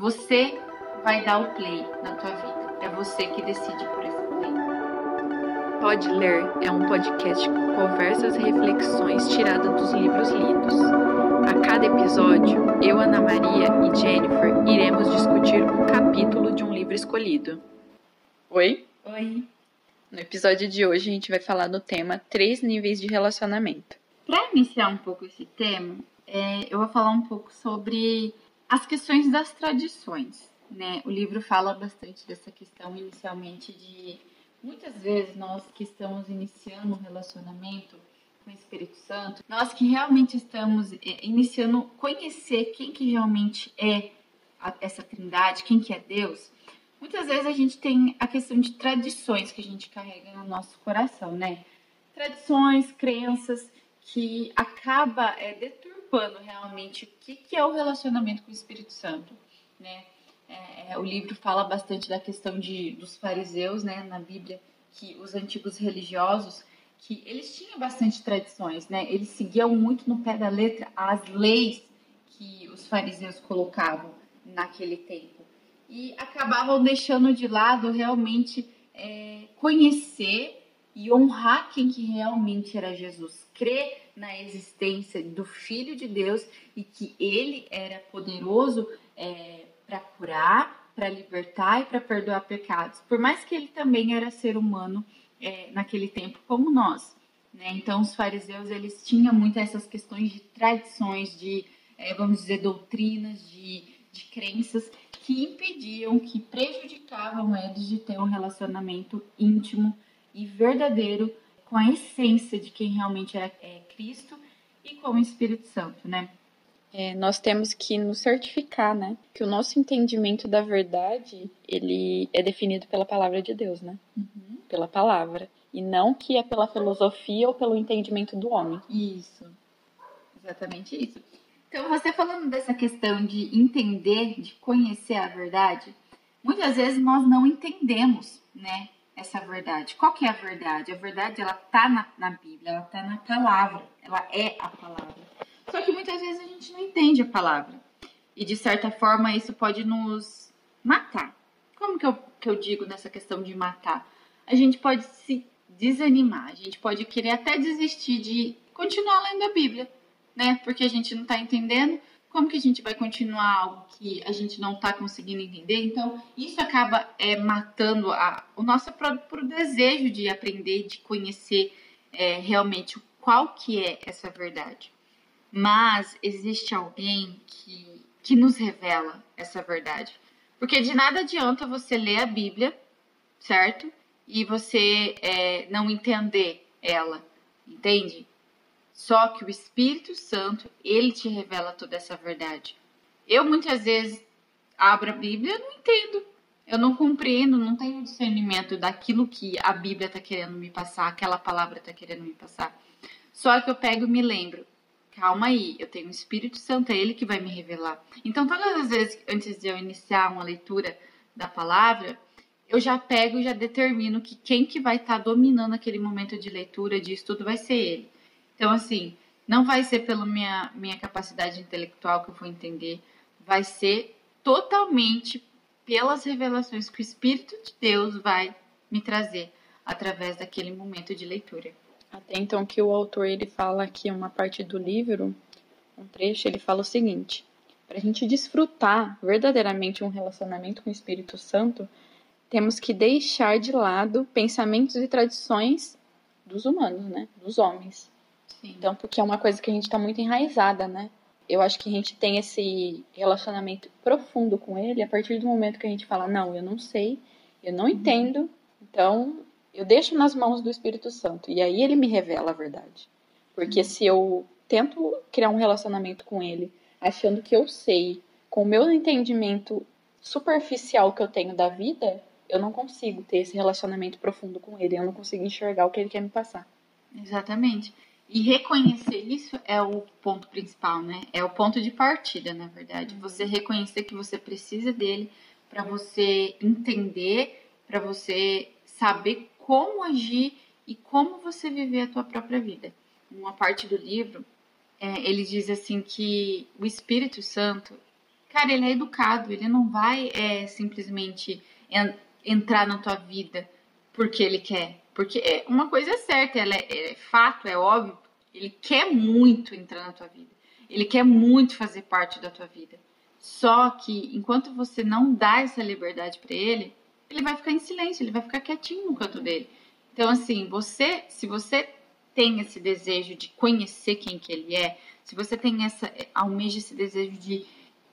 Você vai dar o play na tua vida. É você que decide por esse play. Pode Ler é um podcast com conversas e reflexões tiradas dos livros lidos. A cada episódio, eu, Ana Maria e Jennifer iremos discutir um capítulo de um livro escolhido. Oi? Oi. No episódio de hoje, a gente vai falar do tema 3 níveis de relacionamento. Para iniciar um pouco esse tema, eu vou falar um pouco sobre as questões das tradições, né? O livro fala bastante dessa questão inicialmente de... Muitas vezes nós que estamos iniciando um relacionamento com o Espírito Santo, nós que realmente estamos iniciando conhecer quem que realmente é essa Trindade, quem que é Deus... Muitas vezes a gente tem a questão de tradições que a gente carrega no nosso coração, né? Tradições, crenças, que acaba deturpando realmente o que é o relacionamento com o Espírito Santo, né? O livro fala bastante da questão dos fariseus, né? Na Bíblia, que os antigos religiosos, que eles tinham bastante tradições, né? Eles seguiam muito no pé da letra as leis que os fariseus colocavam naquele tempo. E acabavam deixando de lado realmente conhecer e honrar quem que realmente era Jesus. Crer na existência do Filho de Deus e que Ele era poderoso para curar, para libertar e para perdoar pecados. Por mais que Ele também era ser humano naquele tempo como nós, né? Então os fariseus eles tinham muito essas questões de tradições, de vamos dizer, doutrinas, de crenças... que impediam, que prejudicavam eles de ter um relacionamento íntimo e verdadeiro com a essência de quem realmente é Cristo e com o Espírito Santo, né? Nós temos que nos certificar, né? Que o nosso entendimento da verdade, ele é definido pela palavra de Deus, né? Uhum. Pela palavra. E não que é pela filosofia ou pelo entendimento do homem. Isso. Exatamente isso. Então, você falando dessa questão de entender, de conhecer a verdade, muitas vezes nós não entendemos, né, essa verdade. Qual que é a verdade? A verdade, ela tá na Bíblia, ela tá na palavra, ela é a palavra. Só que muitas vezes a gente não entende a palavra. E, de certa forma, isso pode nos matar. Como que eu digo nessa questão de matar? A gente pode se desanimar, a gente pode querer até desistir de continuar lendo a Bíblia. Né? Porque a gente não está entendendo, como que a gente vai continuar algo que a gente não está conseguindo entender? Então, isso acaba matando o nosso próprio desejo de aprender, de conhecer realmente qual que é essa verdade. Mas existe alguém que nos revela essa verdade. Porque de nada adianta você ler a Bíblia, certo? E você não entender ela, entende? Só que o Espírito Santo, ele te revela toda essa verdade. Eu, muitas vezes, abro a Bíblia e não entendo. Eu não compreendo, não tenho discernimento daquilo que a Bíblia está querendo me passar, aquela palavra está querendo me passar. Só que eu pego e me lembro. Calma aí, eu tenho o Espírito Santo, é ele que vai me revelar. Então, todas as vezes, antes de eu iniciar uma leitura da palavra... eu já pego e já determino que quem que vai estar dominando aquele momento de leitura, de estudo, vai ser ele. Então, assim, não vai ser pela minha capacidade intelectual que eu vou entender. Vai ser totalmente pelas revelações que o Espírito de Deus vai me trazer através daquele momento de leitura. Até então que o autor, ele fala aqui uma parte do livro, um trecho, ele fala o seguinte. Para a gente desfrutar verdadeiramente um relacionamento com o Espírito Santo, temos que deixar de lado pensamentos e tradições dos humanos, né? Dos homens. Sim. Então, porque é uma coisa que a gente está muito enraizada, né? Eu acho que a gente tem esse relacionamento profundo com ele a partir do momento que a gente fala, não, eu não sei, eu não entendo, então eu deixo nas mãos do Espírito Santo. E aí ele me revela a verdade. Porque se eu tento criar um relacionamento com ele, achando que eu sei, com o meu entendimento superficial que eu tenho da vida, eu não consigo ter esse relacionamento profundo com ele, eu não consigo enxergar o que ele quer me passar. Exatamente. E reconhecer isso é o ponto principal, né? É o ponto de partida, na verdade. Você reconhecer que você precisa dele para você entender, para você saber como agir e como você viver a tua própria vida. Uma parte do livro, ele diz assim que o Espírito Santo, cara, ele é educado, ele não vai simplesmente entrar na tua vida porque ele quer. Porque uma coisa é certa, ela é fato, é óbvio, ele quer muito entrar na tua vida. Ele quer muito fazer parte da tua vida. Só que, enquanto você não dá essa liberdade para ele, ele vai ficar em silêncio, ele vai ficar quietinho no canto dele. Então, assim, você, se você tem esse desejo de conhecer quem que ele é, se você tem almeja esse desejo de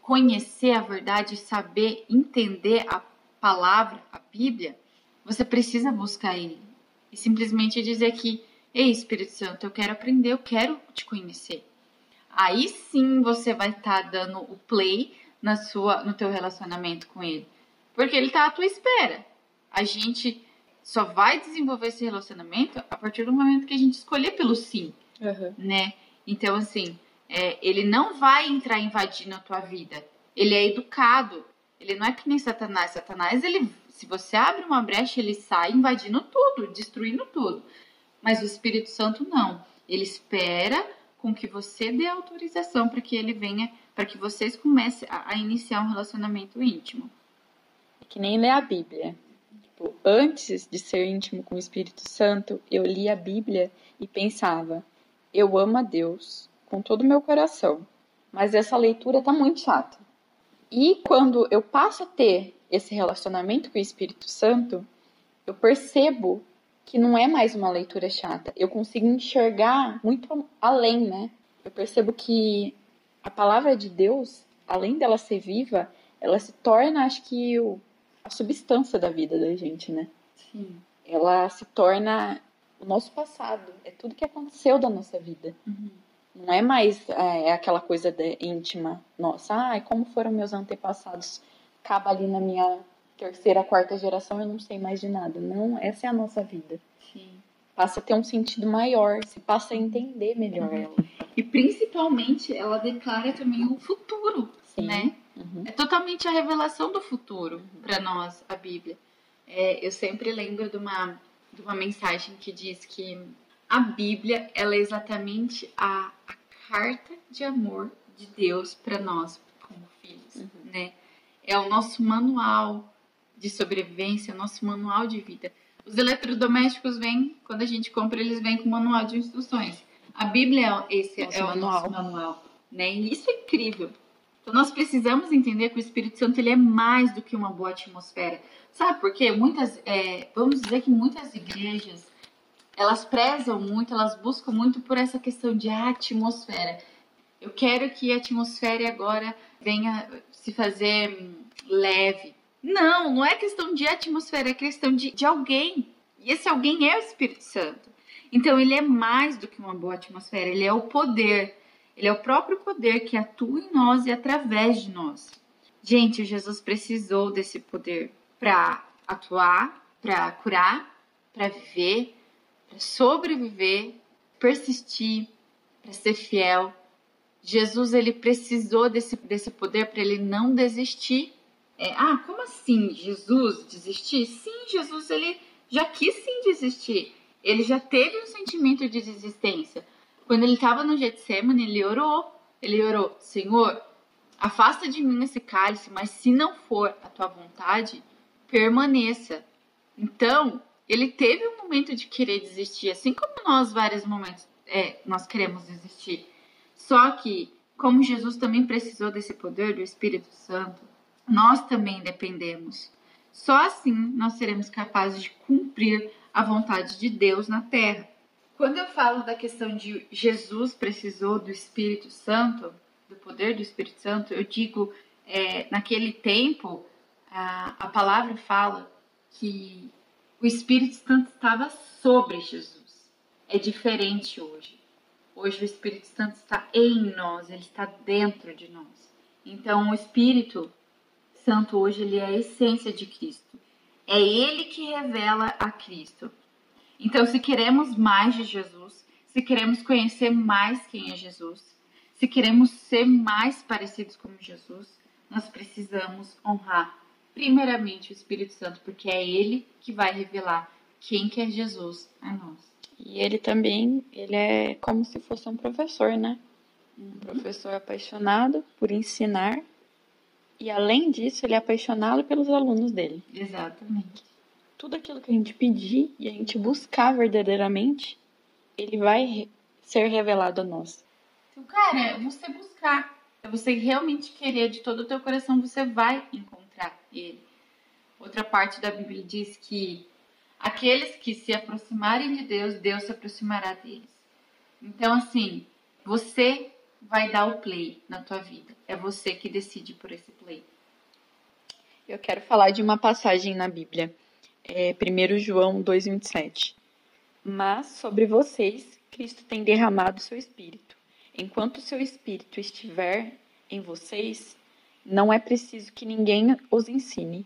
conhecer a verdade, saber, entender a palavra, a Bíblia, você precisa buscar ele. E simplesmente dizer que, ei, Espírito Santo, eu quero aprender, eu quero te conhecer. Aí sim você vai estar dando o play no teu relacionamento com ele. Porque ele está à tua espera. A gente só vai desenvolver esse relacionamento a partir do momento que a gente escolher pelo sim. Uhum. Né? Então, assim, ele não vai entrar invadindo a tua vida. Ele é educado. Ele não é que nem Satanás. Satanás, se você abre uma brecha, ele sai invadindo tudo, destruindo tudo. Mas o Espírito Santo não. Ele espera com que você dê autorização para que ele venha, para que vocês comecem a iniciar um relacionamento íntimo. É que nem ler a Bíblia. Tipo, antes de ser íntimo com o Espírito Santo, eu li a Bíblia e pensava, eu amo a Deus com todo o meu coração, mas essa leitura está muito chata. E quando eu passo a ter esse relacionamento com o Espírito Santo, eu percebo que não é mais uma leitura chata. Eu consigo enxergar muito além, né? Eu percebo que a palavra de Deus, além dela ser viva, ela se torna, acho que, a substância da vida da gente, né? Sim. Ela se torna o nosso passado. É tudo que aconteceu da nossa vida. Uhum. Não é mais aquela coisa íntima nossa. Como foram meus antepassados? Acaba ali na minha terceira, quarta geração, eu não sei mais de nada. Não, essa é a nossa vida. Sim. Passa a ter um sentido maior, se passa a entender melhor ela. E principalmente ela declara também o futuro, sim, né? Uhum. É totalmente a revelação do futuro para nós, a Bíblia. Eu sempre lembro de uma mensagem que diz que a Bíblia, ela é exatamente a carta de amor de Deus para nós como filhos, uhum, né? É o nosso manual de sobrevivência, o nosso manual de vida. Os eletrodomésticos vêm, quando a gente compra, eles vêm com o manual de instruções. A Bíblia é o nosso manual, né? E isso é incrível. Então, nós precisamos entender que o Espírito Santo, ele é mais do que uma boa atmosfera. Sabe por quê? Vamos dizer que muitas igrejas, elas prezam muito, elas buscam muito por essa questão de atmosfera. Eu quero que a atmosfera agora venha se fazer leve. Não, não é questão de atmosfera, é questão de alguém. E esse alguém é o Espírito Santo. Então, ele é mais do que uma boa atmosfera, ele é o poder. Ele é o próprio poder que atua em nós e através de nós. Gente, Jesus precisou desse poder para atuar, para curar, para viver, para sobreviver, persistir, para ser fiel. Jesus, ele precisou desse poder para ele não desistir. Como assim, Jesus desistir? Sim, Jesus, ele já quis sim desistir. Ele já teve um sentimento de desistência. Quando ele estava no Getsemane, ele orou, Senhor, afasta de mim esse cálice, mas se não for a tua vontade, permaneça. Então, ele teve um momento de querer desistir, assim como nós, vários momentos, nós queremos desistir. Só que, como Jesus também precisou desse poder do Espírito Santo, nós também dependemos. Só assim nós seremos capazes de cumprir a vontade de Deus na terra. Quando eu falo da questão de Jesus precisou do Espírito Santo, do poder do Espírito Santo, eu digo, naquele tempo, a palavra fala que o Espírito Santo estava sobre Jesus. É diferente hoje. Hoje o Espírito Santo está em nós, ele está dentro de nós. Então o Espírito Santo hoje, ele é a essência de Cristo. É ele que revela a Cristo. Então, se queremos mais de Jesus, se queremos conhecer mais quem é Jesus, se queremos ser mais parecidos com Jesus, nós precisamos honrar primeiramente o Espírito Santo, porque é ele que vai revelar quem que é Jesus a nós. E ele também, ele é como se fosse um professor, né? Um professor apaixonado por ensinar E além disso, ele é apaixonado pelos alunos dele. Exatamente. Tudo aquilo que a gente pedir e a gente buscar verdadeiramente, ele vai ser revelado a nós. Então, cara, é você buscar. É você realmente querer de todo o teu coração, você vai encontrar ele. Outra parte da Bíblia diz que aqueles que se aproximarem de Deus, Deus se aproximará deles. Então, assim, você vai dar o play na tua vida. É você que decide por esse play. Eu quero falar de uma passagem na Bíblia. É 1 João 2,27. Mas sobre vocês, Cristo tem derramado o seu Espírito. Enquanto o seu Espírito estiver em vocês, não é preciso que ninguém os ensine,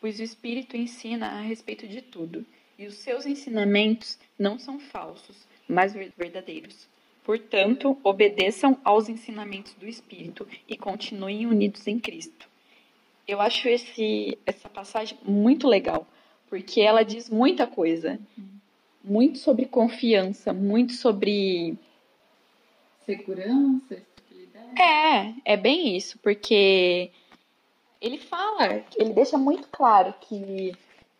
pois o Espírito ensina a respeito de tudo, e os seus ensinamentos não são falsos, mas verdadeiros. Portanto, obedeçam aos ensinamentos do Espírito e continuem unidos em Cristo. Eu acho essa passagem muito legal, porque ela diz muita coisa. Muito sobre confiança, muito sobre... segurança, estabilidade. É bem isso, porque... ele fala, ele deixa muito claro que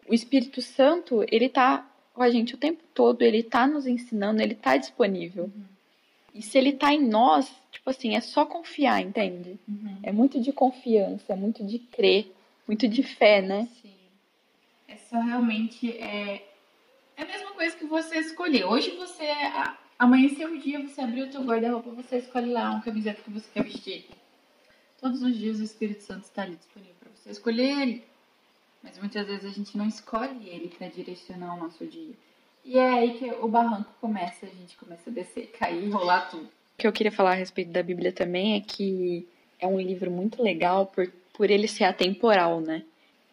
o Espírito Santo, ele tá com a gente o tempo todo, ele tá nos ensinando, ele tá disponível. Uhum. E se ele tá em nós, tipo assim, é só confiar, entende? Uhum. É muito de confiança, é muito de crer, muito de fé, né? Sim. É só realmente, é a mesma coisa que você escolher. Hoje você, amanheceu o dia, você abriu o teu guarda-roupa, você escolhe lá uma camiseta que você quer vestir. Todos os dias o Espírito Santo está ali disponível para você escolher ele. Mas muitas vezes a gente não escolhe ele para direcionar o nosso dia. E é aí que o barranco começa, a gente começa a descer, cair, rolar tudo. O que eu queria falar a respeito da Bíblia também é que é um livro muito legal por ele ser atemporal, né?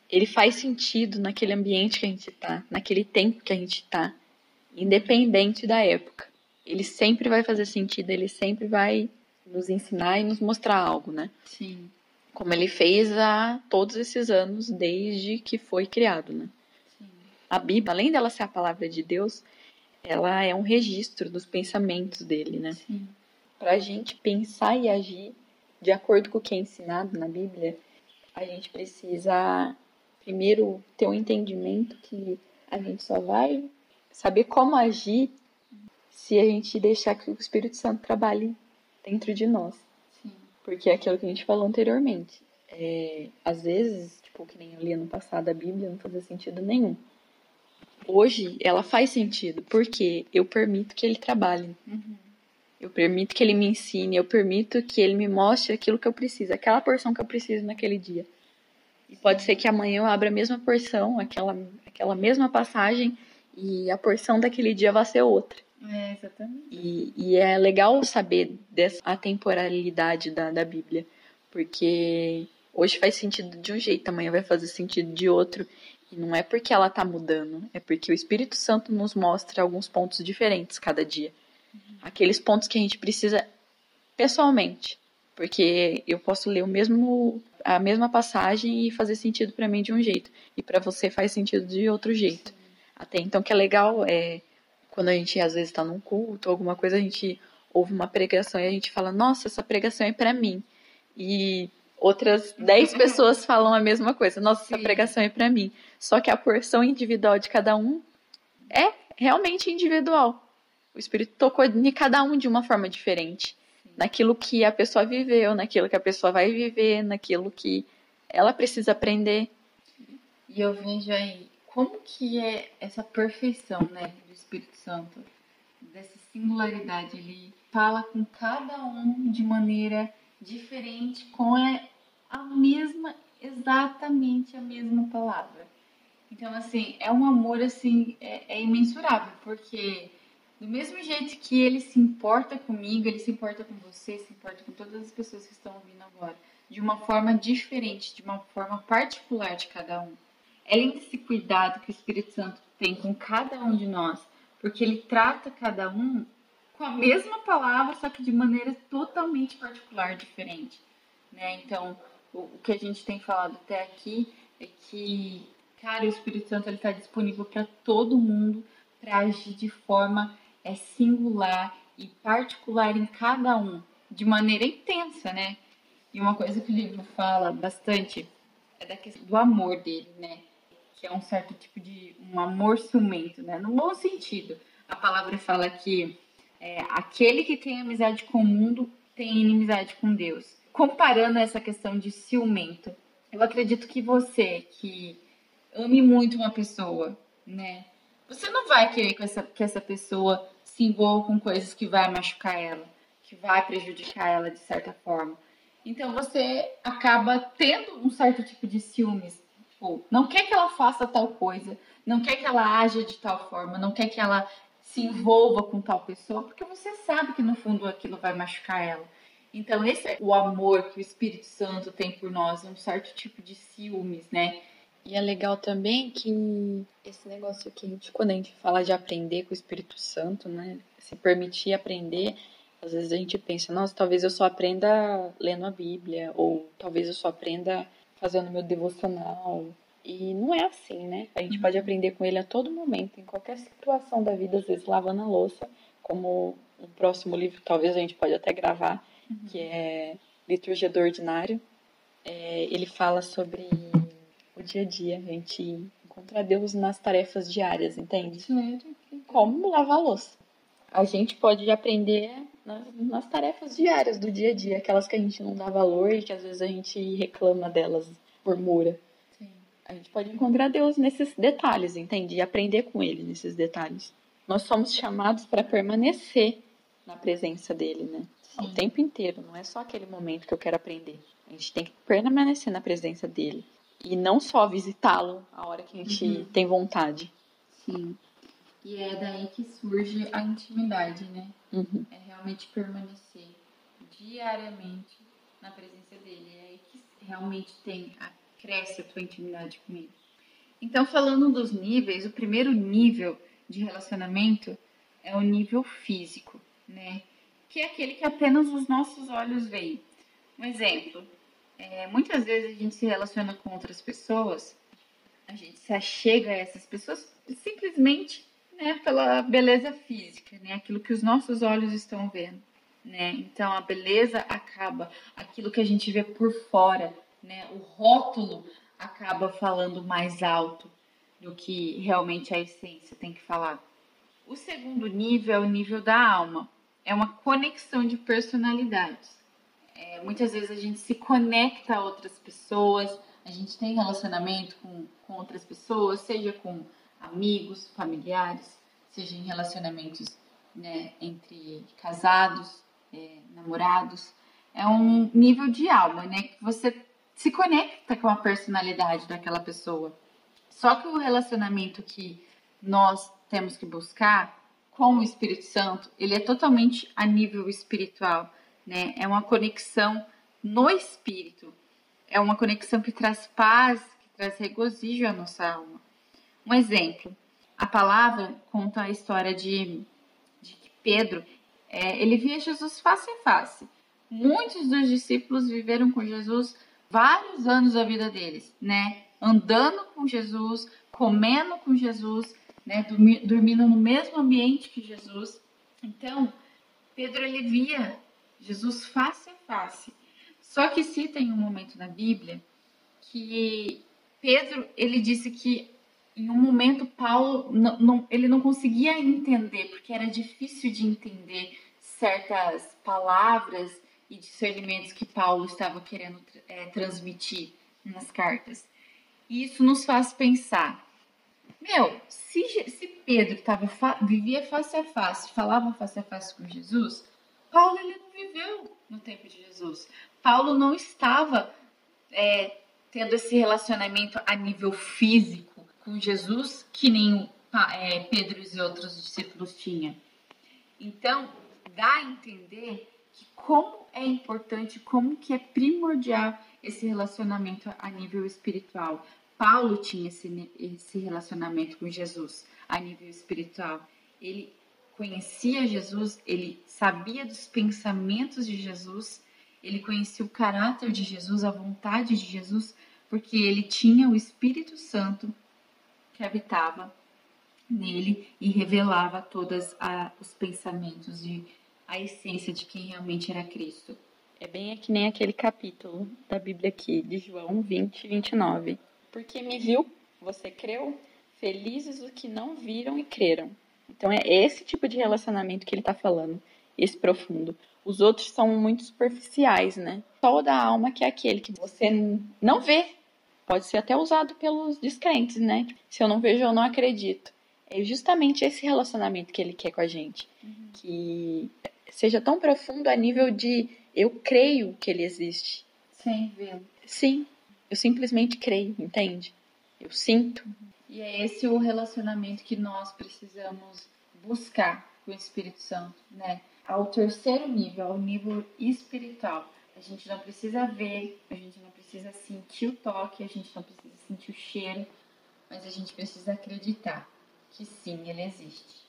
Ele faz sentido naquele ambiente que a gente está, naquele tempo que a gente está, independente da época. Ele sempre vai fazer sentido, ele sempre vai... nos ensinar e nos mostrar algo, né? Sim. Como ele fez há todos esses anos, desde que foi criado, né? Sim. A Bíblia, além dela ser a palavra de Deus, ela é um registro dos pensamentos dele, né? Sim. Pra gente pensar e agir de acordo com o que é ensinado na Bíblia, a gente precisa primeiro ter um entendimento que a gente só vai saber como agir se a gente deixar que o Espírito Santo trabalhe dentro de nós. Sim. Porque é aquilo que a gente falou anteriormente. Às vezes, tipo, que nem eu li ano passado a Bíblia, não fazia sentido nenhum. Hoje, ela faz sentido, porque eu permito que ele trabalhe. Uhum. Eu permito que ele me ensine, eu permito que ele me mostre aquilo que eu preciso, aquela porção que eu preciso naquele dia. E pode ser que amanhã eu abra a mesma porção, aquela mesma passagem, e a porção daquele dia vai ser outra. É, exatamente. E é legal saber dessa atemporalidade da Bíblia, porque hoje faz sentido de um jeito, amanhã vai fazer sentido de outro, e não é porque ela tá mudando, é porque o Espírito Santo nos mostra alguns pontos diferentes cada dia. Uhum. Aqueles pontos que a gente precisa pessoalmente, porque eu posso ler a mesma passagem e fazer sentido pra mim de um jeito, e pra você faz sentido de outro jeito. Sim. Até então que é legal, quando a gente, às vezes, está num culto, alguma coisa, a gente ouve uma pregação e a gente fala, nossa, essa pregação é para mim. E outras 10 pessoas falam a mesma coisa, nossa, essa pregação é para mim. Só que a porção individual de cada um é realmente individual. O Espírito tocou em cada um de uma forma diferente. Naquilo que a pessoa viveu, naquilo que a pessoa vai viver, naquilo que ela precisa aprender. E eu vejo aí, como que é essa perfeição, né? Espírito Santo, dessa singularidade, ele fala com cada um de maneira diferente, com a mesma, exatamente a mesma palavra. Então, assim, é um amor, assim, é imensurável, porque do mesmo jeito que ele se importa comigo, ele se importa com você, se importa com todas as pessoas que estão ouvindo agora, de uma forma diferente, de uma forma particular de cada um. É lindo esse cuidado que o Espírito Santo tem com cada um de nós, porque ele trata cada um com a mesma palavra, só que de maneira totalmente particular, diferente, né? Então, o que a gente tem falado até aqui é que, cara, o Espírito Santo está disponível para todo mundo, para agir de forma singular e particular em cada um, de maneira intensa, né? E uma coisa que o livro fala bastante é da questão do amor dele, né? Que é um certo tipo de um amor ciumento, né? No bom sentido. A palavra fala que aquele que tem amizade com o mundo tem inimizade com Deus. Comparando essa questão de ciumento, eu acredito que você que ame muito uma pessoa, né? Você não vai querer que essa pessoa se envolva com coisas que vai machucar ela, que vai prejudicar ela de certa forma. Então você acaba tendo um certo tipo de ciúmes. Tipo, não quer que ela faça tal coisa, não quer que ela aja de tal forma, não quer que ela se envolva com tal pessoa, porque você sabe que no fundo aquilo vai machucar ela. Então esse é o amor que o Espírito Santo tem por nós, um certo tipo de ciúmes, né? E é legal também que esse negócio aqui, quando a gente fala de aprender com o Espírito Santo, né? Se permitir aprender, às vezes a gente pensa, nossa, talvez eu só aprenda lendo a Bíblia, ou talvez eu só aprenda fazendo meu devocional. E não é assim, né? A gente pode aprender com ele a todo momento, em qualquer situação da vida, às vezes lavando a louça, como um próximo livro, talvez a gente pode até gravar, que é Liturgia do Ordinário. Ele fala sobre o dia a dia, a gente encontra Deus nas tarefas diárias, entende? Como lavar a louça. A gente pode aprender nas tarefas diárias do dia a dia, aquelas que a gente não dá valor e que às vezes a gente reclama delas, murmura. Sim. A gente pode encontrar Deus nesses detalhes, entende? E aprender com Ele nesses detalhes. Nós somos chamados para permanecer na presença dEle, né? Sim. O tempo inteiro, não é só aquele momento que eu quero aprender. A gente tem que permanecer na presença dEle. E não só visitá-lo a hora que a gente tem vontade. Sim. E é daí que surge a intimidade, né? É realmente permanecer diariamente na presença dele. É aí que realmente cresce a tua intimidade com ele. Então, falando dos níveis, o primeiro nível de relacionamento é o nível físico, né? Que é aquele que apenas os nossos olhos veem. Um exemplo... muitas vezes a gente se relaciona com outras pessoas, a gente se achega a essas pessoas simplesmente, né, pela beleza física, né, aquilo que os nossos olhos estão vendo, né? Então a beleza acaba, aquilo que a gente vê por fora, né, o rótulo acaba falando mais alto do que realmente a essência tem que falar. O segundo nível é o nível da alma, é uma conexão de personalidades. Muitas vezes a gente se conecta a outras pessoas, a gente tem relacionamento com outras pessoas, seja com amigos, familiares, seja em relacionamentos, né, entre casados, namorados. É um nível de alma, né, que você se conecta com a personalidade daquela pessoa. Só que o relacionamento que nós temos que buscar com o Espírito Santo, ele é totalmente a nível espiritual. Né? É uma conexão no espírito, é uma conexão que traz paz, que traz regozijo à nossa alma. Um exemplo, a palavra conta a história de que Pedro, ele via Jesus face a face. Muitos dos discípulos viveram com Jesus vários anos da vida deles, né? Andando com Jesus, comendo com Jesus, né? Dormindo no mesmo ambiente que Jesus. Então, Pedro, ele via Jesus face a face. Só que cita em um momento na Bíblia que Pedro, ele disse que em um momento Paulo, ele não conseguia entender, porque era difícil de entender certas palavras e discernimentos que Paulo estava querendo transmitir nas cartas. E isso nos faz pensar, se Pedro vivia face a face, falava face a face com Jesus, Paulo, ele não viveu no tempo de Jesus. Paulo não estava tendo esse relacionamento a nível físico com Jesus que nem Pedro e outros discípulos tinham. Então, dá a entender que como é importante, como que é primordial esse relacionamento a nível espiritual. Paulo tinha esse relacionamento com Jesus a nível espiritual. Ele conhecia Jesus, ele sabia dos pensamentos de Jesus, ele conhecia o caráter de Jesus, a vontade de Jesus, porque ele tinha o Espírito Santo que habitava nele e revelava todos os pensamentos e a essência de quem realmente era Cristo. É bem que nem aquele capítulo da Bíblia aqui, de João 20, 29. Porque me viu, você creu, felizes os que não viram e creram. Então é esse tipo de relacionamento que ele está falando, esse profundo. Os outros são muito superficiais, né? Só o da alma, que é aquele que você não vê. Pode ser até usado pelos descrentes, né? Se eu não vejo, eu não acredito. É justamente esse relacionamento que ele quer com a gente. Uhum. Que seja tão profundo a nível de eu creio que ele existe. Sem vê-lo. Sim. Eu simplesmente creio, entende? Eu sinto. E é esse o relacionamento que nós precisamos buscar com o Espírito Santo, né? Ao terceiro nível, ao nível espiritual. A gente não precisa ver, a gente não precisa sentir o toque, a gente não precisa sentir o cheiro, mas a gente precisa acreditar que sim, ele existe.